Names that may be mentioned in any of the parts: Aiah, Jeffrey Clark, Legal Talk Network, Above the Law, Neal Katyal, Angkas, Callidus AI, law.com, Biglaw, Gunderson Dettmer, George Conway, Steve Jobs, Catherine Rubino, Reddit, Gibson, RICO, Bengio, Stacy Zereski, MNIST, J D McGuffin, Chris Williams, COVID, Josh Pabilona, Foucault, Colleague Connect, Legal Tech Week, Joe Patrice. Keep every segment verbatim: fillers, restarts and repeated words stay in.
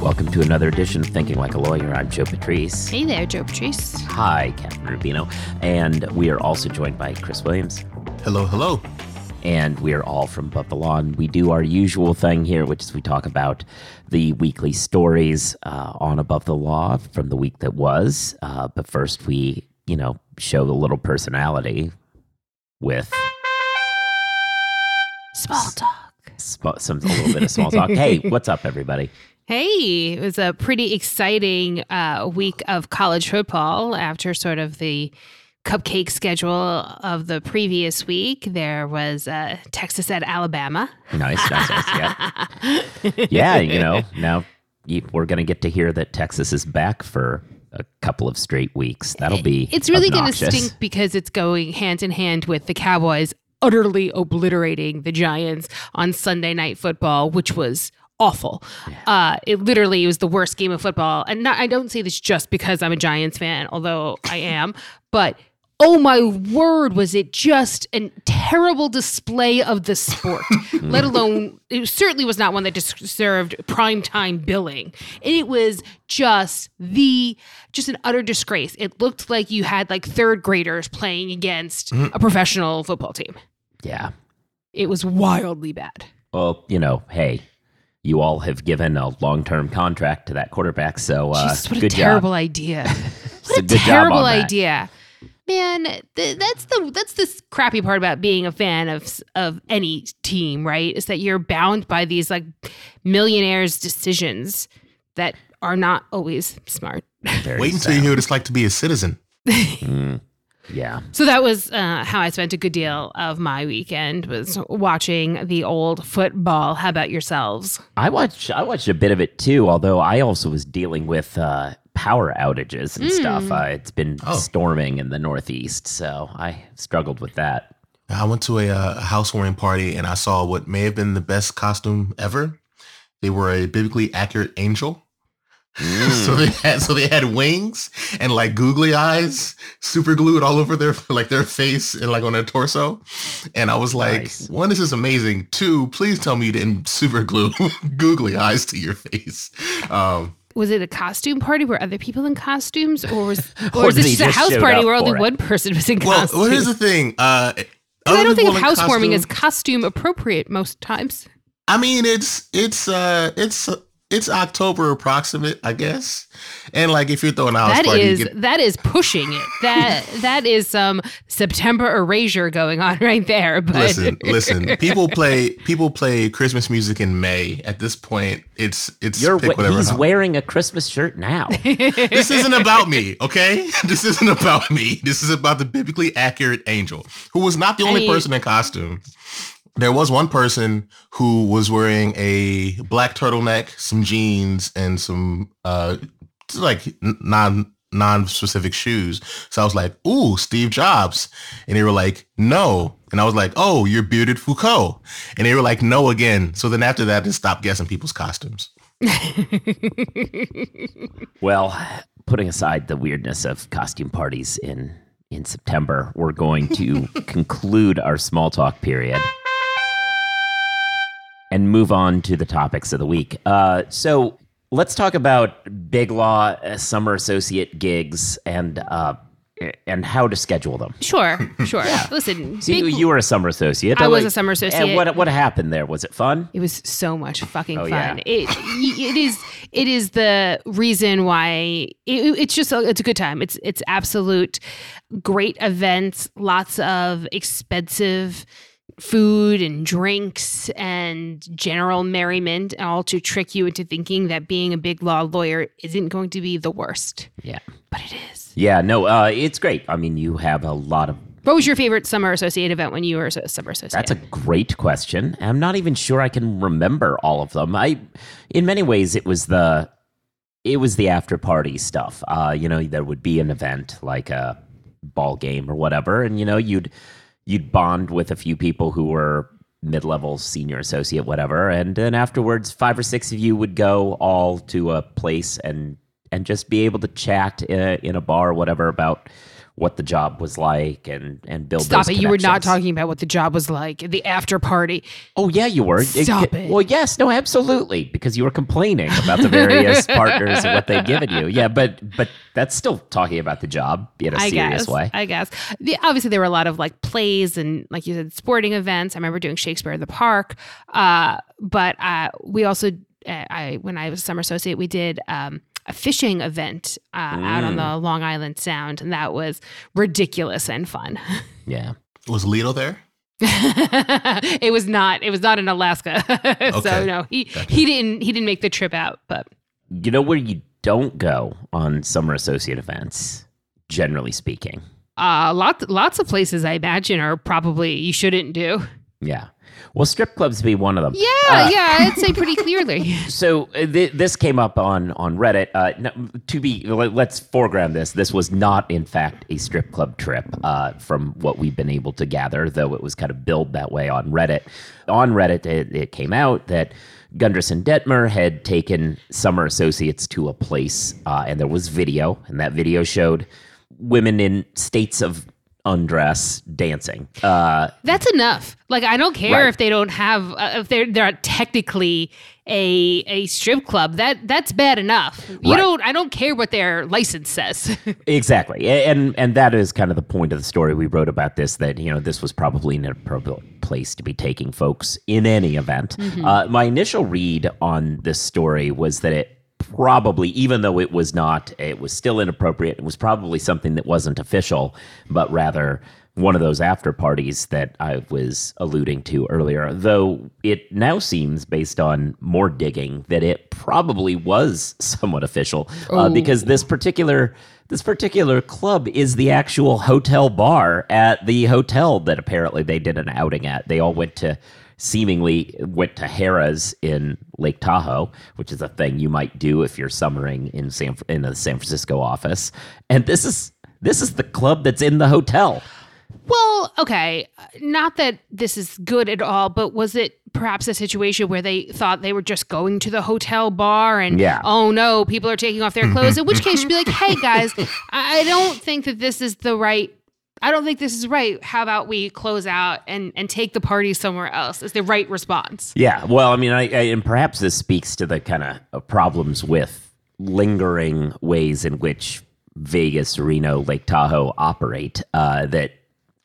Welcome to another edition of Thinking Like a Lawyer. I'm Joe Patrice. Hey there, Joe Patrice. Hi, Catherine Rubino. And we are also joined by Chris Williams. Hello, hello. And we are all from Above the Law, and we do our usual thing here, which is we talk about the weekly stories uh, on Above the Law from the week that was. Uh, but first, we, you know, show a little personality with small talk, sp- some a little bit of small talk. Hey, what's up, everybody? Hey, it was a pretty exciting uh, week of college football after sort of the cupcake schedule of the previous week. There was uh, Texas at Alabama. Nice, nice, nice. Yeah, yeah, you know, now you, we're going to get to hear that Texas is back for a couple of straight weeks. That'll be It's really going to stink because it's going hand in hand with the Cowboys utterly obliterating the Giants on Sunday Night Football, which was awful. Uh, it literally was the worst game of football. And not, I don't say this just because I'm a Giants fan, although I am, but oh my word, was it just a terrible display of the sport, let alone, it certainly was not one that deserved primetime billing. And it was just the, just an utter disgrace. It looked like you had like third graders playing against a professional football team. Yeah. It was wildly bad. Well, you know, hey, you all have given a long-term contract to that quarterback, so uh, Jeez, what good a terrible job. Idea. What a, a terrible idea. Man, th- that's the that's the crappy part about being a fan of of any team, right? Is that you're bound by these like millionaires' decisions that are not always smart. Wait until you hear what it's like to be a citizen. mm, yeah. So that was uh, how I spent a good deal of my weekend, was watching the old football. How about yourselves? I watched I watched a bit of it too, although I also was dealing with Uh, power outages and mm. stuff. Uh, it's been oh. storming in the Northeast, so I struggled with that. I went to a uh, housewarming party and I saw what may have been the best costume ever. They were a biblically accurate angel. Mm. so they had so they had wings and like googly eyes, super glued all over their like their face and like on their torso. And I was like, nice. One, this is amazing. Two, please tell me you didn't super glue googly eyes to your face. Um, Was it a costume party? Were other people in costumes? Or was, or or was it just a house party where only it. one person was in costume? Well, here's the thing. Uh, I don't think of housewarming as costume appropriate most times. I mean, it's it's uh, it's it's October approximate, I guess. And like if you're throwing a house that party. Is, get- that is pushing it. That That is some September erasure going on right there. But listen, listen, people play people play Christmas music in May. At this point, it's it's You're, pick whatever. He's wearing a Christmas shirt now. This isn't about me, okay? This isn't about me. This is about the biblically accurate angel, who was not the only I mean, person in costume. There was one person who was wearing a black turtleneck, some jeans, and some uh, like non non-specific shoes. So I was like, ooh, Steve Jobs. And they were like, no. And I was like, oh, you're bearded Foucault. And they were like, no again. So then after that, I just stopped guessing people's costumes. Well, putting aside the weirdness of costume parties in, in September, we're going to conclude our small talk period and move on to the topics of the week. Uh, so let's talk about Biglaw uh, summer associate gigs and uh, and how to schedule them. Sure, sure. Yeah. Listen, so Big, you, you were a summer associate. I was like, a summer associate. And what what happened there? Was it fun? It was so much fucking oh, fun. Yeah. It it is it is the reason why it, it's just a, it's a good time. It's it's absolute great events. Lots of expensive food and drinks and general merriment, all to trick you into thinking that being a Biglaw lawyer isn't going to be the worst. Yeah. But it is. Yeah, no, uh, it's great. I mean, you have a lot of... What was your favorite summer associate event when you were a summer associate? That's a great question. I'm not even sure I can remember all of them. I, in many ways, it was the it was the after-party stuff. Uh, you know, there would be an event like a ball game or whatever, and, you know, you'd... You'd bond with a few people who were mid-level, senior associate, whatever. And then afterwards, five or six of you would go all to a place and and just be able to chat in, in a bar or whatever about what the job was like and, and build Stop those it. You were not talking about what the job was like at the after party. Oh, yeah, you were. Stop it. it. Well, yes, no, absolutely, because you were complaining about the various partners and what they'd given you. Yeah, but but that's still talking about the job in a I serious guess, way. I guess. The, obviously, there were a lot of like plays and, like you said, sporting events. I remember doing Shakespeare in the Park. Uh, but uh, we also, uh, I when I was a summer associate, we did... Um, a fishing event uh, mm. out on the Long Island Sound, and that was ridiculous and fun. Yeah. Was Lito there? It was not. It was not in Alaska. Okay. So no, he, gotcha. he didn't he didn't make the trip out. But you know where you don't go on summer associate events, generally speaking? Uh, lots, lots of places, I imagine, are probably you shouldn't do. Yeah. Well, strip clubs be one of them. Yeah, uh, yeah, I'd say pretty clearly. So th- this came up on on Reddit. Uh, no, to be, let's foreground this. This was not, in fact, a strip club trip uh, from what we've been able to gather, though it was kind of billed that way on Reddit. On Reddit, it, it came out that Gunderson Dettmer had taken summer associates to a place, uh, and there was video, and that video showed women in states of undress dancing. Uh, That's enough. Like, I don't care right. if they don't have, uh, if they're, they're technically a a strip club. That that's bad enough. You right. don't. I don't care what their license says. Exactly, and and that is kind of the point of the story we wrote about this. That you know this was probably an appropriate place to be taking folks in any event. Mm-hmm. Uh, my initial read on this story was that it. Probably, even though it was not, it was still inappropriate. It was probably something that wasn't official, but rather one of those after parties that I was alluding to earlier. Though it now seems, based on more digging, that it probably was somewhat official uh, because this particular this particular club is the actual hotel bar at the hotel that apparently they did an outing at. They all went to. Seemingly went to Harrah's in Lake Tahoe, which is a thing you might do if you're summering in San in the San Francisco office. And this is this is the club that's in the hotel. Well, okay, not that this is good at all, but was it perhaps a situation where they thought they were just going to the hotel bar and, yeah. oh no, people are taking off their clothes, in which case you'd be like, hey guys, I don't think that this is the right I don't think this is right. How about we close out and, and take the party somewhere else? Is the right response. Yeah. Well, I mean, I, I and perhaps this speaks to the kind of problems with lingering ways in which Vegas, Reno, Lake Tahoe operate uh, that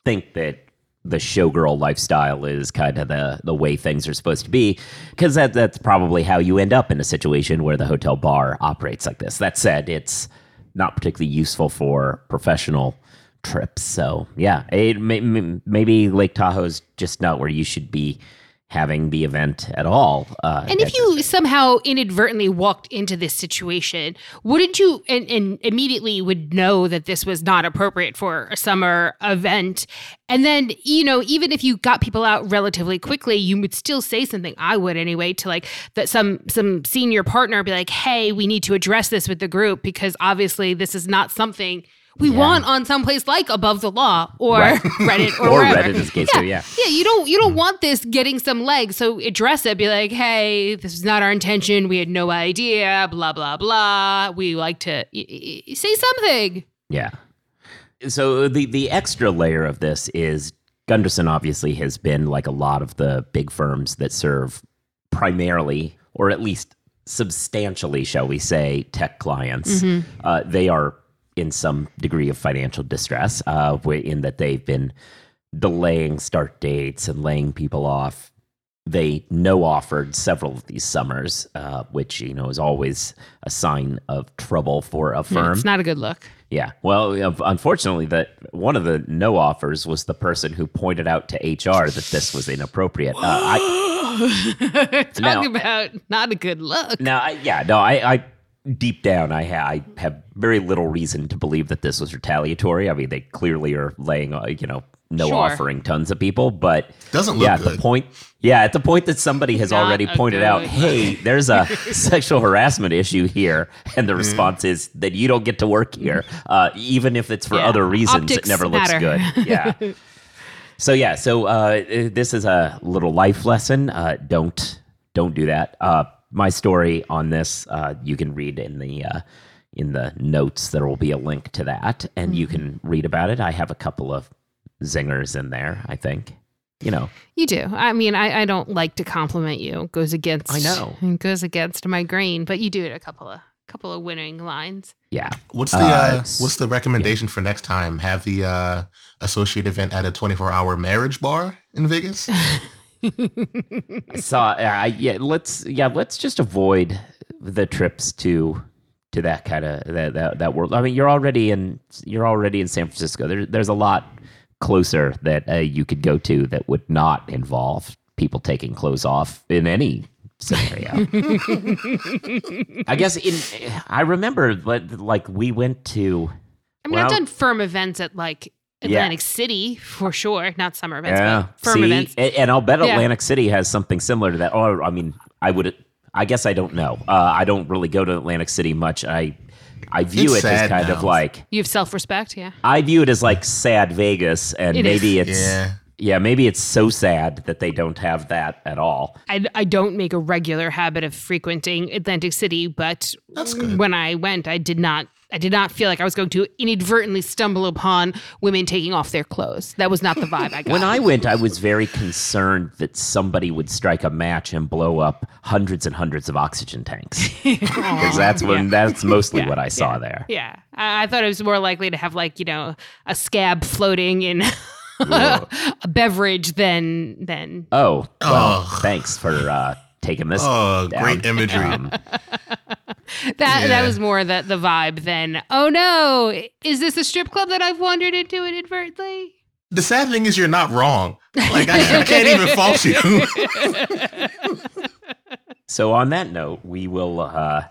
think that the showgirl lifestyle is kind of the, the way things are supposed to be, because that that's probably how you end up in a situation where the hotel bar operates like this. That said, it's not particularly useful for professional trips. So yeah, it may, maybe Lake Tahoe's just not where you should be having the event at all. Uh, and if you somehow inadvertently walked into this situation, wouldn't you and, and immediately would know that this was not appropriate for a summer event? And then, you know, even if you got people out relatively quickly, you would still say something, I would anyway, to like that some some senior partner be like, hey, we need to address this with the group because obviously this is not something we yeah. want on someplace like Above the Law or right. Reddit or, or wherever. Reddit is the case yeah. too, yeah. Yeah, you don't you don't want this getting some legs, so address it, be like, hey, this is not our intention, we had no idea, blah, blah, blah. We like to y- y- say something. Yeah. So the, the extra layer of this is Gunderson obviously has been like a lot of the big firms that serve primarily, or at least substantially, shall we say, tech clients. Mm-hmm. Uh, they are in some degree of financial distress, uh, in that they've been delaying start dates and laying people off. They no offered several of these summers, uh, which, you know, is always a sign of trouble for a firm. It's not a good look. Yeah. Well, unfortunately, that one of the no offers was the person who pointed out to H R that this was inappropriate. Uh, I, Talk about not a good look. No, I, yeah, no, I... I Deep down, I, ha- I have very little reason to believe that this was retaliatory. I mean, they clearly are laying, you know, no sure. offering tons of people, but doesn't look yeah, good. At the point, yeah, at the point that somebody has Not already pointed out, hey, there's a sexual harassment issue here, and the mm. response is that you don't get to work here, uh, even if it's for yeah. other reasons. Optics it never matter. Looks good. Yeah. So yeah, so uh, this is a little life lesson. Uh, don't don't do that. Uh, My story on this, uh, you can read in the uh, in the notes, there will be a link to that, and mm-hmm. you can read about it. I have a couple of zingers in there, I think. You know, you do. I mean, I, I don't like to compliment you. It goes against. I know. It goes against my grain, but you do it a couple of couple of winning lines. Yeah. What's the uh, uh, What's the recommendation yeah. for next time? Have the uh, associate event at a twenty-four hour marriage bar in Vegas. so uh, yeah, let's yeah let's just avoid the trips to to that kind of that, that that world. I mean, you're already in you're already in San Francisco. There, there's a lot closer that uh, you could go to that would not involve people taking clothes off in any scenario. I guess in I remember, but like we went to. I mean, well, I've done firm events at like Atlantic yeah. City for sure, not summer events, yeah. but firm See? events. And, and I'll bet yeah. Atlantic City has something similar to that. Or I mean, I would. I guess I don't know. Uh, I don't really go to Atlantic City much. I. I view it's it as kind now. of like... You have self-respect, yeah. I view it as like sad Vegas, and it maybe is. it's... Yeah. yeah, maybe it's so sad that they don't have that at all. I, I don't make a regular habit of frequenting Atlantic City, but when I went, I did not I did not feel like I was going to inadvertently stumble upon women taking off their clothes. That was not the vibe I got. When I went, I was very concerned that somebody would strike a match and blow up hundreds and hundreds of oxygen tanks. Because that's when yeah. that's mostly yeah, what I saw yeah, there. Yeah. I, I thought it was more likely to have like, you know, a scab floating in a beverage than... than. Oh, well, oh. thanks for uh, taking this. Oh, down. Great imagery. Um, That yeah. that was more the, the vibe than, oh no, is this a strip club that I've wandered into inadvertently? The sad thing is you're not wrong. Like, I, I can't even fault you. So on that note, we will uh,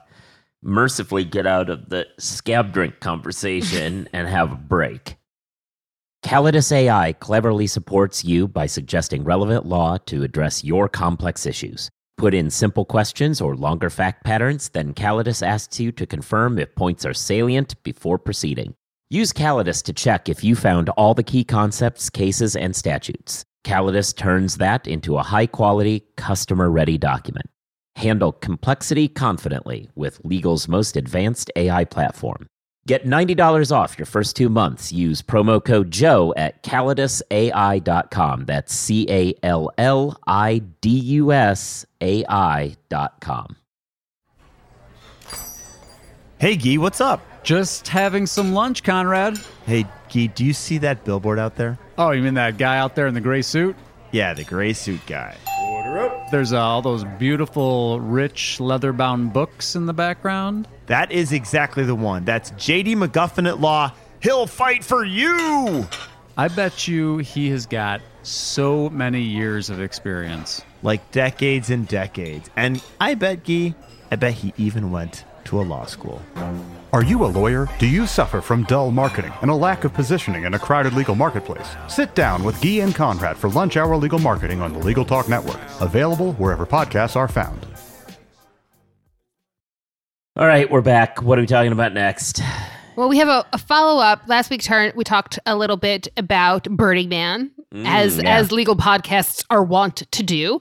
mercifully get out of the scab drink conversation and have a break. Callidus A I cleverly supports you by suggesting relevant law to address your complex issues. Put in simple questions or longer fact patterns, then Callidus asks you to confirm if points are salient before proceeding. Use Callidus to check if you found all the key concepts, cases, and statutes. Callidus turns that into a high-quality, customer-ready document. Handle complexity confidently with Legal's most advanced A I platform. Get ninety dollars off your first two months. Use promo code Joe at Callidus A I dot com. That's C A L L I D U S A I dot com. Hey, Guy, what's up? Just having some lunch, Conrad. Hey, Guy, do you see that billboard out there? Oh, you mean that guy out there in the gray suit? Yeah, the gray suit guy. Order up. There's uh, all those beautiful, rich, leather-bound books in the background. That is exactly the one. That's J D McGuffin at law. He'll fight for you. I bet you he has got so many years of experience. Like decades and decades. And I bet, Guy, I bet he even went to a law school. Are you a lawyer? Do you suffer from dull marketing and a lack of positioning in a crowded legal marketplace? Sit down with Guy and Conrad for Lunch Hour Legal Marketing on the Legal Talk Network. Available wherever podcasts are found. All right, we're back. What are we talking about next? Well, we have a, a follow-up. Last week, we talked a little bit about Burning Man, mm, as yeah. as legal podcasts are wont to do.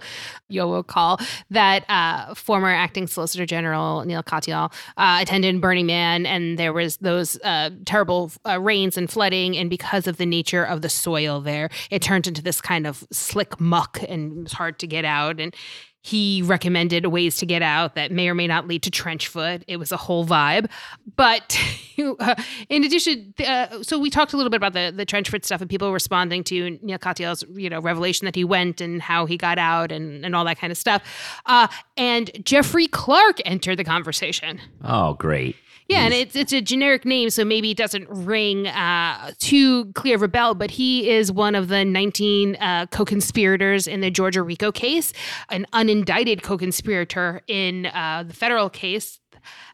You'll recall that uh, former acting Solicitor General Neal Katyal uh, attended Burning Man, and there was those uh, terrible uh, rains and flooding, and because of the nature of the soil there, it turned into this kind of slick muck, and it was hard to get out, and he recommended ways to get out that may or may not lead to trench foot. It was a whole vibe. But uh, in addition, uh, so we talked a little bit about the, the trench foot stuff and people responding to Neal Katyal's, you know, revelation that he went and how he got out and, and all that kind of stuff. Uh, and Jeffrey Clark entered the conversation. Oh, great. Yeah, and it's it's a generic name, so maybe it doesn't ring uh, too clear of a bell, but he is one of the nineteen uh, co-conspirators in the Georgia RICO case, an unindicted co-conspirator in uh, the federal case.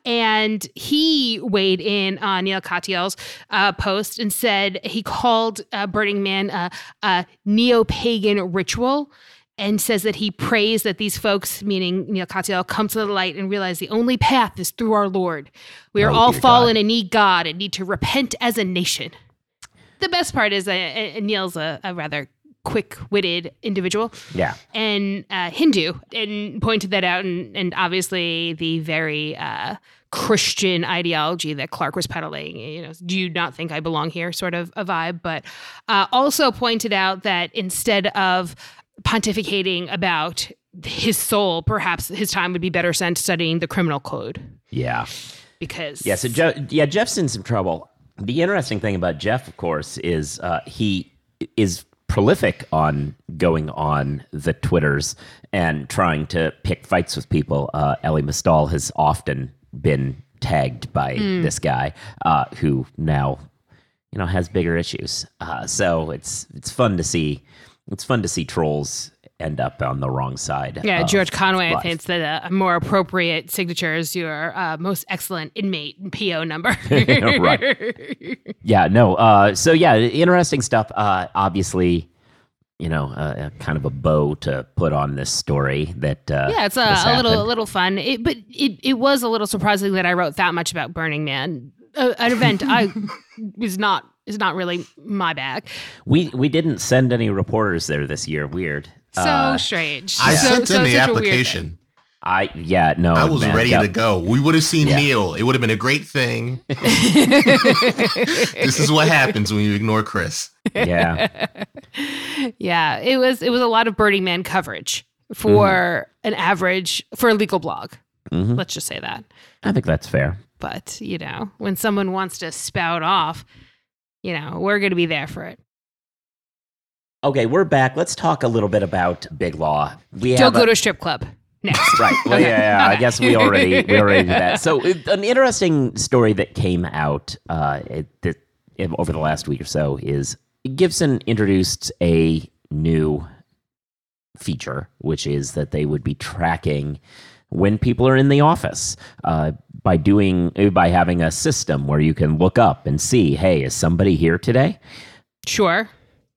And he weighed in on Neal Katyal's uh, post and said he called uh, Burning Man a, a neo-pagan ritual, and says that he prays that these folks, meaning Neal Katyal, come to the light and realize the only path is through our Lord. We are oh, all fallen God. and need God and need to repent as a nation. The best part is that Neal's a, a rather quick-witted individual. Yeah. And uh, Hindu, and pointed that out. And, and obviously the very... Uh, Christian ideology that Clark was peddling, you know, do you not think I belong here sort of a vibe, but uh, also pointed out that instead of pontificating about his soul, perhaps his time would be better spent studying the criminal code. Yeah. Because... Yeah, so Jeff, yeah, Jeff's in some trouble. The interesting thing about Jeff, of course, is uh, he is prolific on going on the Twitters and trying to pick fights with people. Uh, Ellie Mystal has often been tagged by mm. this guy uh, who now, you know, has bigger issues. Uh, so it's it's fun to see it's fun to see trolls end up on the wrong side. Yeah, George Conway life. thinks that a more appropriate signature is your uh, most excellent inmate and P O number. Right. Yeah. No. Uh, so yeah, interesting stuff. Uh, obviously, you know, uh, kind of a bow to put on this story. That uh, yeah, it's a, a little a little fun. It, but it it was a little surprising that I wrote that much about Burning Man, uh, an event I was not is not really my bag. We we didn't send any reporters there this year. Weird. So uh, strange. I so, sent so in the application. I yeah no. I was man, ready yep. to go. We would have seen yeah. Neal. It would have been a great thing. This is what happens when you ignore Chris. Yeah, yeah. It was it was a lot of Burning Man coverage for mm-hmm. an average for a legal blog. Mm-hmm. Let's just say that. I think that's fair. But you know, when someone wants to spout off, you know, we're going to be there for it. Okay, we're back. Let's talk a little bit about Biglaw. We don't go a, to a strip club. Next. Right. Well, okay. yeah, yeah. I guess we already we already did that. So it, an interesting story that came out uh, it, it, it, over the last week or so is Gibson introduced a new feature, which is that they would be tracking when people are in the office uh, by doing by having a system where you can look up and see, hey, is somebody here today? Sure.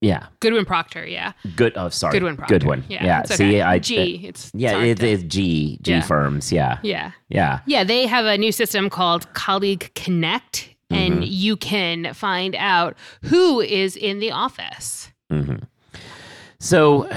Yeah. Goodwin Procter, yeah. Good. Oh, sorry. Goodwin Procter. Goodwin. Yeah. yeah. It's okay. See, I, G. It, it's yeah. It, it's G. G yeah. firms. Yeah. Yeah. Yeah. Yeah. They have a new system called Colleague Connect, and mm-hmm. you can find out who is in the office. Mm-hmm. So,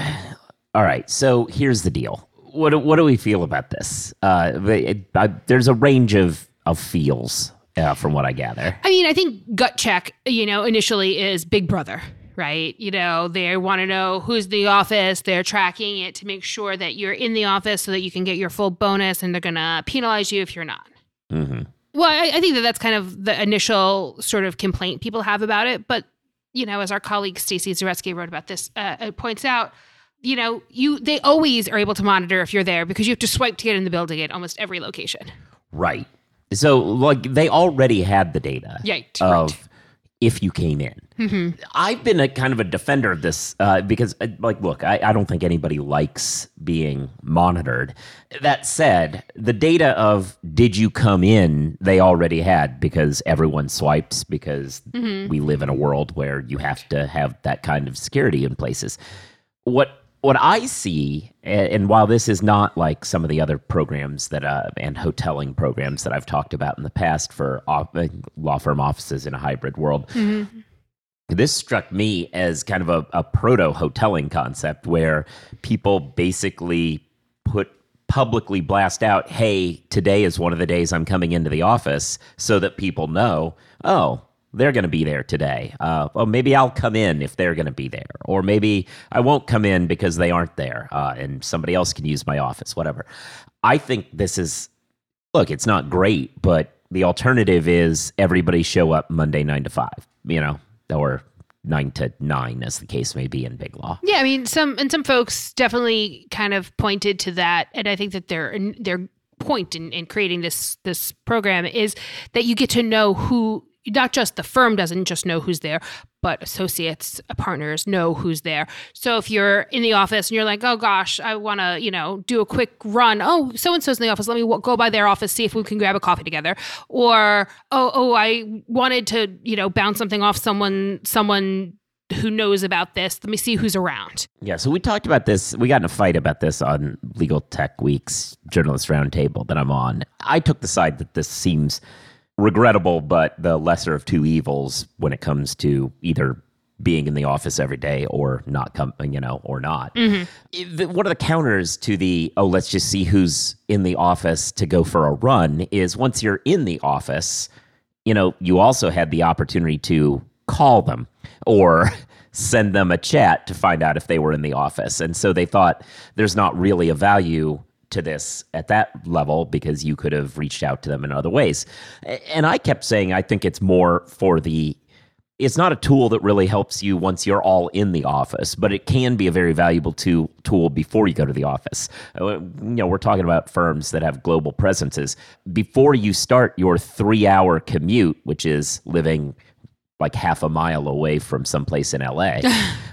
all right. So here's the deal. What What do we feel about this? Uh, it, I, there's a range of of feels uh, from what I gather. I mean, I think gut check, you know, initially is Big Brother. Right. You know, they want to know who's in the office. They're tracking it to make sure that you're in the office so that you can get your full bonus, and they're going to penalize you if you're not. Mm-hmm. Well, I, I think that that's kind of the initial sort of complaint people have about it. But, you know, as our colleague Stacy Zereski wrote about this, uh, points out, you know, you they always are able to monitor if you're there because you have to swipe to get in the building at almost every location. Right. So, like, they already had the data. Yeah, of right. if you came in. Mm-hmm. I've been a kind of a defender of this uh, because, like, look, I, I don't think anybody likes being monitored. That said, the data of did you come in, they already had because everyone swipes because mm-hmm. we live in a world where you have to have that kind of security in places. What What I see, and while this is not like some of the other programs that uh, and hoteling programs that I've talked about in the past for op- law firm offices in a hybrid world, mm-hmm. this struck me as kind of a, a proto-hoteling concept where people basically put publicly blast out, hey, today is one of the days I'm coming into the office, so that people know, oh, they're going to be there today. Uh, oh, maybe I'll come in if they're going to be there. Or maybe I won't come in because they aren't there uh, and somebody else can use my office, whatever. I think this is, look, it's not great, but the alternative is everybody show up Monday nine to five, you know, or nine to nine as the case may be in Biglaw. Yeah, I mean, some and some folks definitely kind of pointed to that. And I think that they're they're point in, in creating this this program is that you get to know who, not just the firm doesn't just know who's there, but associates, partners know who's there. So if you're in the office and you're like, oh gosh, I want to, you know, do a quick run. Oh, so-and-so's in the office. Let me w- go by their office, see if we can grab a coffee together. Or, oh, oh, I wanted to, you know, bounce something off someone, someone who knows about this. Let me see who's around. Yeah. So we talked about this. We got in a fight about this on Legal Tech Week's Journalist Roundtable that I'm on. I took the side that this seems regrettable, but the lesser of two evils when it comes to either being in the office every day or not coming, you know, or not. Mm-hmm. One of the counters to the, oh, let's just see who's in the office to go for a run is once you're in the office, you know, you also had the opportunity to call them or send them a chat to find out if they were in the office. And so they thought there's not really a value to this at that level because you could have reached out to them in other ways. And I kept saying, I think it's more for the, it's not a tool that really helps you once you're all in the office, but it can be a very valuable to, tool before you go to the office. You know, we're talking about firms that have global presences. Before you start your three-hour commute, which is living like half a mile away from someplace in L A,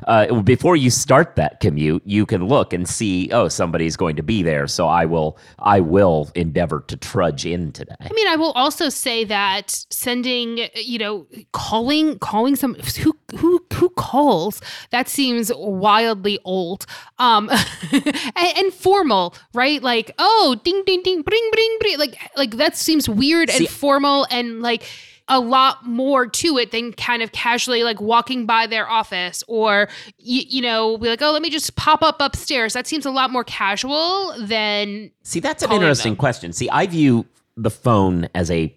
uh, before you start that commute, you can look and see, oh, somebody's going to be there, so I will I will endeavor to trudge in today. I mean, I will also say that sending, you know, calling calling some who who who calls, that seems wildly old um, and, and formal, right? Like, oh, ding ding ding, bring bring bring, like like that seems weird see, and formal and like. A lot more to it than kind of casually like walking by their office or, you, you know, be like, oh, let me just pop up upstairs. That seems a lot more casual than. See, that's an interesting them. question. See, I view the phone as a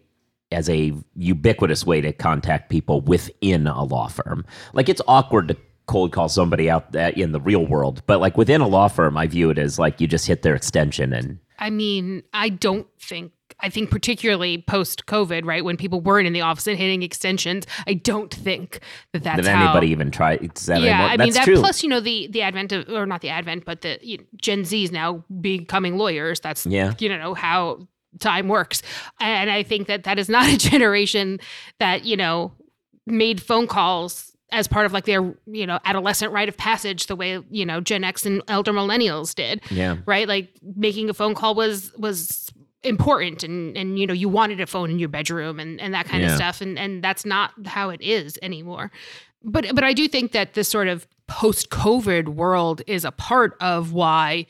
as a ubiquitous way to contact people within a law firm. Like, it's awkward to cold call somebody out in the real world. But like within a law firm, I view it as like you just hit their extension. And I mean, I don't think. I think particularly post-COVID, right, when people weren't in the office and hitting extensions, I don't think that that's that how... Did anybody even try? Is that yeah, anymore? I that's mean, that true. Plus, you know, the the advent of, or not the advent, but the you know, Gen Z's now becoming lawyers. That's, yeah. you know, how time works. And I think that that is not a generation that, you know, made phone calls as part of like their, you know, adolescent rite of passage, the way, you know, Gen X and elder millennials did. Yeah. Right? Like making a phone call was... was important and and you know you wanted a phone in your bedroom and and that kind yeah. of stuff and and that's not how it is anymore, but but I do think that this sort of post-COVID world is a part of why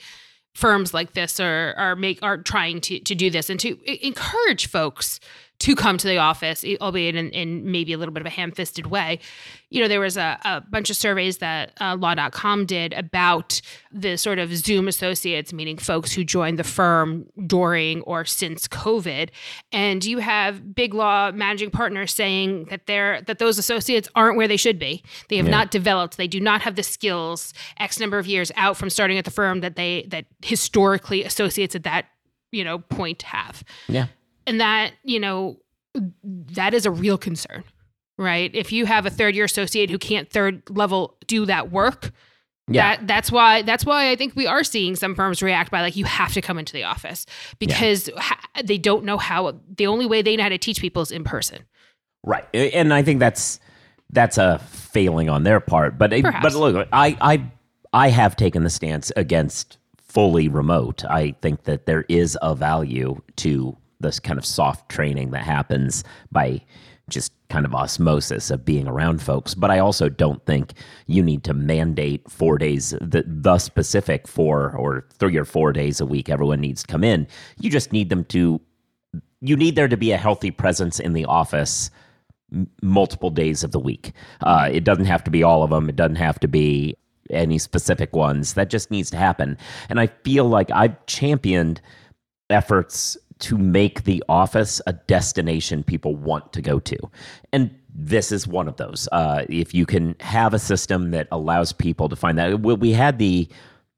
firms like this are are make are trying to to do this and to encourage folks to come to the office, albeit in, in maybe a little bit of a ham-fisted way. You know, there was a, a bunch of surveys that uh, law dot com did about the sort of Zoom associates, meaning folks who joined the firm during or since COVID. And you have Biglaw managing partners saying that they're that those associates aren't where they should be. They have yeah. not developed. They do not have the skills X number of years out from starting at the firm that they that historically associates at that, you know, point have. Yeah. And that, you know, that is a real concern, right? If you have a third year associate who can't third level do that work, yeah. that that's why that's why I think we are seeing some firms react by like, you have to come into the office because yeah. they don't know how, the only way they know how to teach people is in person. Right. And I think that's that's a failing on their part. But Perhaps. but look, I, I I have taken the stance against fully remote. I think that there is a value to this kind of soft training that happens by just kind of osmosis of being around folks. But I also don't think you need to mandate four days, the, the specific four or three or four days a week everyone needs to come in. You just need them to, you need there to be a healthy presence in the office m- multiple days of the week. Uh, it doesn't have to be all of them. It doesn't have to be any specific ones. That just needs to happen. And I feel like I've championed efforts to make the office a destination people want to go to. And this is one of those. Uh, if you can have a system that allows people to find that. We had the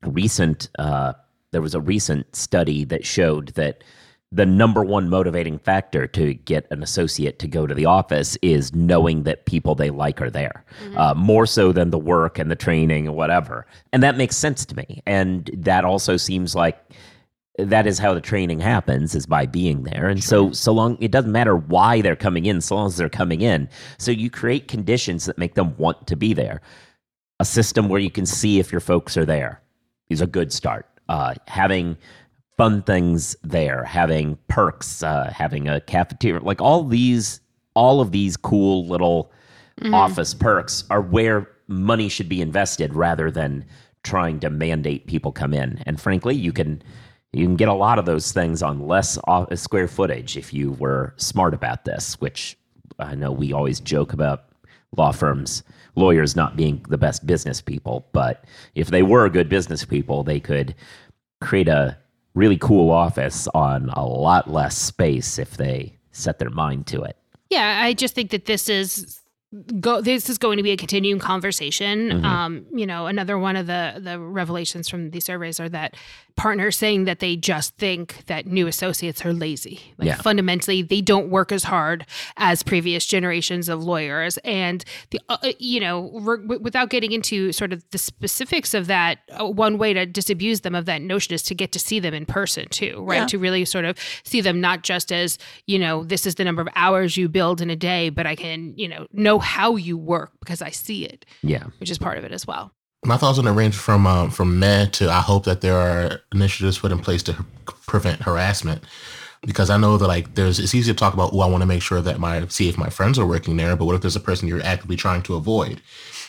recent, uh, there was a recent study that showed that the number one motivating factor to get an associate to go to the office is knowing that people they like are there, mm-hmm. uh, more so than the work and the training and whatever. And that makes sense to me. And that also seems like that is how the training happens, is by being there. And sure. so so long, it doesn't matter why they're coming in, so long as they're coming in. So you create conditions that make them want to be there. A system where you can see if your folks are there is a good start. Uh, having fun things there, having perks, uh, having a cafeteria, like all these, all of these cool little mm-hmm. office perks are where money should be invested rather than trying to mandate people come in. And frankly, you can... You can get a lot of those things on less square footage if you were smart about this, which I know we always joke about law firms, lawyers not being the best business people. But if they were good business people, they could create a really cool office on a lot less space if they set their mind to it. Yeah, I just think that this is go, this is going to be a continuing conversation. Mm-hmm. Um, you know, another one of the, the revelations from these surveys are that partners saying that they just think that new associates are lazy. Like yeah. fundamentally, they don't work as hard as previous generations of lawyers. And, the uh, you know, re- without getting into sort of the specifics of that, uh, one way to disabuse them of that notion is to get to see them in person too, right? Yeah. To really sort of see them not just as, you know, this is the number of hours you build in a day, but I can, you know, know how you work because I see it. Yeah. Which is part of it as well. My thoughts on it range from um, from mad to I hope that there are initiatives put in place to h- prevent harassment, because I know that like there's it's easy to talk about, oh, I want to make sure that my see if my friends are working there. But what if there's a person you're actively trying to avoid,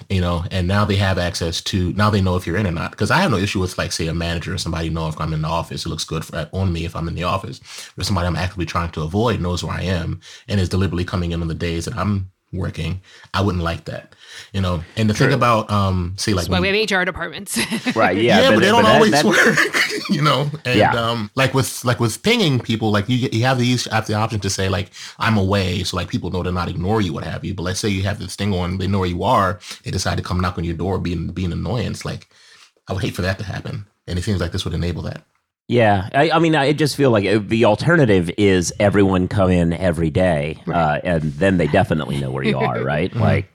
you know, and now they have access to now they know if you're in or not, because I have no issue with like, say, a manager or somebody know if I'm in the office. It looks good for, on me if I'm in the office, but somebody I'm actively trying to avoid knows where I am and is deliberately coming in on the days that I'm working. I wouldn't like that, you know. And to True. think about, um, see, like, that's why we have H R departments, right? Yeah, yeah, but, but they don't but always that, that... work, you know. And yeah. um, like with like with pinging people, like you you have these have the option to say like I'm away, so like people know to not ignore you, what have you. But let's say you have this thing on, they know where you are, they decide to come knock on your door, being being annoyance. Like I would hate for that to happen, and it seems like this would enable that. Yeah, I, I mean, I just feel like it, the alternative is everyone come in every day, right. uh, and then they definitely know where you are, right? Mm-hmm. Like,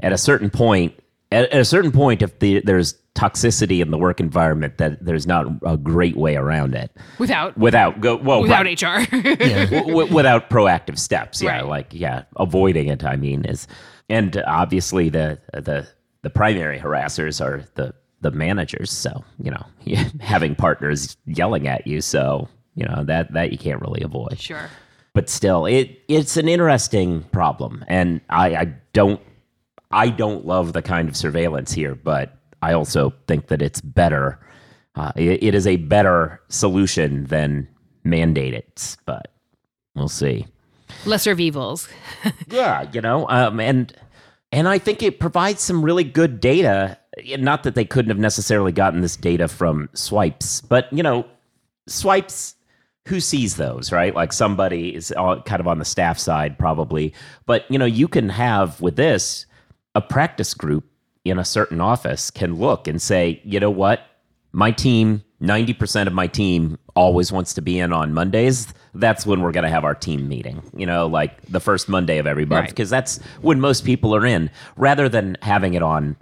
at a certain point, at, at a certain point, if the, there's toxicity in the work environment, that there's not a great way around it without without go well, without right. H R, yeah. w- without proactive steps. Yeah, right. like yeah, avoiding it. I mean, is and obviously the the the primary harassers are the. the managers. So, you know, having partners yelling at you. So, you know, that, that you can't really avoid. Sure. But still, it it's an interesting problem. And I, I don't, I don't love the kind of surveillance here, but I also think that it's better. Uh, it, it is a better solution than mandate it, but we'll see. Lesser of evils. yeah. You know, um, and, and I think it provides some really good data. Not that they couldn't have necessarily gotten this data from swipes, but, you know, swipes, who sees those, right? Like somebody is all kind of on the staff side probably. But, you know, you can have with this, a practice group in a certain office can look and say, you know what, my team, ninety percent of my team always wants to be in on Mondays. That's when we're going to have our team meeting, you know, like the first Monday of every month, because right. that's when most people are in, rather than having it on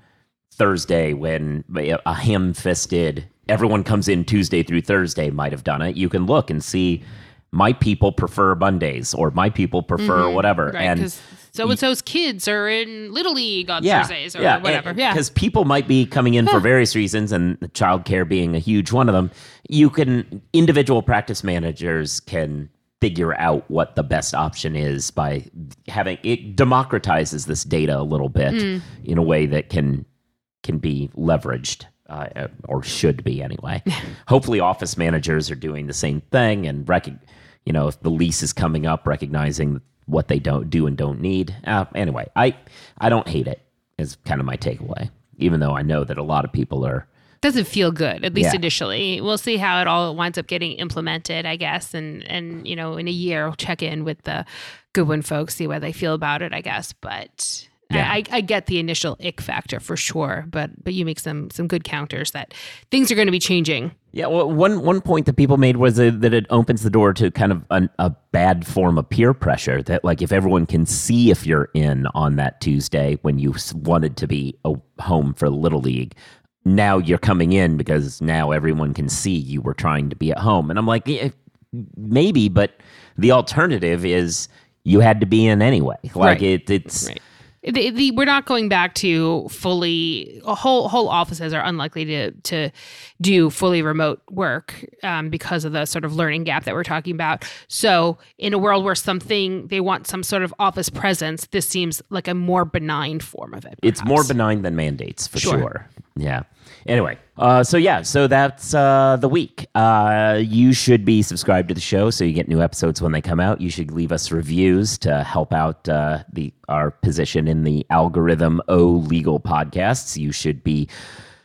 Thursday when a ham-fisted, everyone comes in Tuesday through Thursday might have done it. You can look and see my people prefer Mondays or my people prefer mm-hmm, whatever. Right, and so-and-so's kids are in Little League on yeah, Thursdays or yeah, whatever. And, yeah, because people might be coming in yeah. for various reasons and childcare being a huge one of them. You can, individual practice managers can figure out what the best option is by having, it democratizes this data a little bit mm. in a way that can can be leveraged, uh, or should be anyway. Hopefully office managers are doing the same thing and, rec- you know, if the lease is coming up, recognizing what they don't do and don't need. Uh, anyway, I, I don't hate it is kind of my takeaway, even though I know that a lot of people are... Doesn't feel good, at least yeah. initially. We'll see how it all winds up getting implemented, I guess. And, and you know, in a year, we'll check in with the Goodwin folks, see where they feel about it, I guess. But... Yeah. I, I get the initial ick factor for sure, but but you make some some good counters that things are going to be changing. Yeah, well, one one point that people made was that it opens the door to kind of an, a bad form of peer pressure. That like if everyone can see if you're in on that Tuesday when you wanted to be home for Little League, now you're coming in because now everyone can see you were trying to be at home. And I'm like, yeah, maybe, but the alternative is you had to be in anyway. Like right. it, it's. Right. The, the, we're not going back to fully whole whole offices are unlikely to to do fully remote work um, because of the sort of learning gap that we're talking about. So in a world where something they want some sort of office presence, this seems like a more benign form of it. Perhaps. It's more benign than mandates for sure. sure. Yeah. Anyway, uh, so yeah, so that's uh, the week. Uh, you should be subscribed to the show so you get new episodes when they come out. You should leave us reviews to help out uh, the our position in the algorithm O legal podcasts. You should be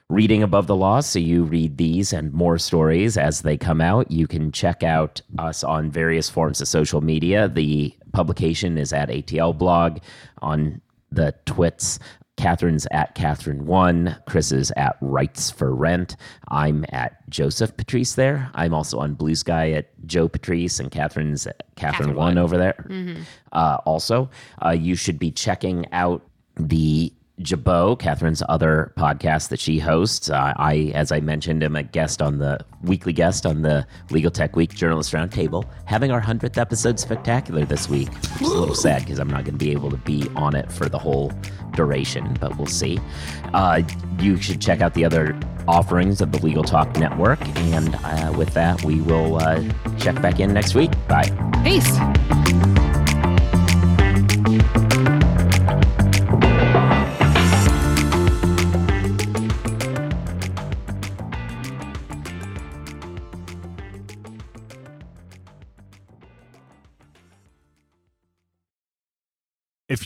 reading Above the Law, so you read these and more stories as they come out. You can check out us on various forms of social media. The publication is at A T L Blog on the twits. Catherine's at Catherine one. Chris is at Rights for Rent. I'm at Joseph Patrice there. I'm also on Blue Sky at Joe Patrice, and Catherine's at Catherine, Catherine one, one over there. Mm-hmm. Uh, also, uh, you should be checking out the Jabot, Catherine's other podcast that she hosts. Uh, I, as I mentioned, am a guest on the weekly guest on the Legal Tech Week Journalist Roundtable, having our hundredth episode spectacular this week, which is a little sad because I'm not going to be able to be on it for the whole duration, but we'll see. Uh, you should check out the other offerings of the Legal Talk Network, and uh, with that, we will uh, check back in next week. Bye. Peace. If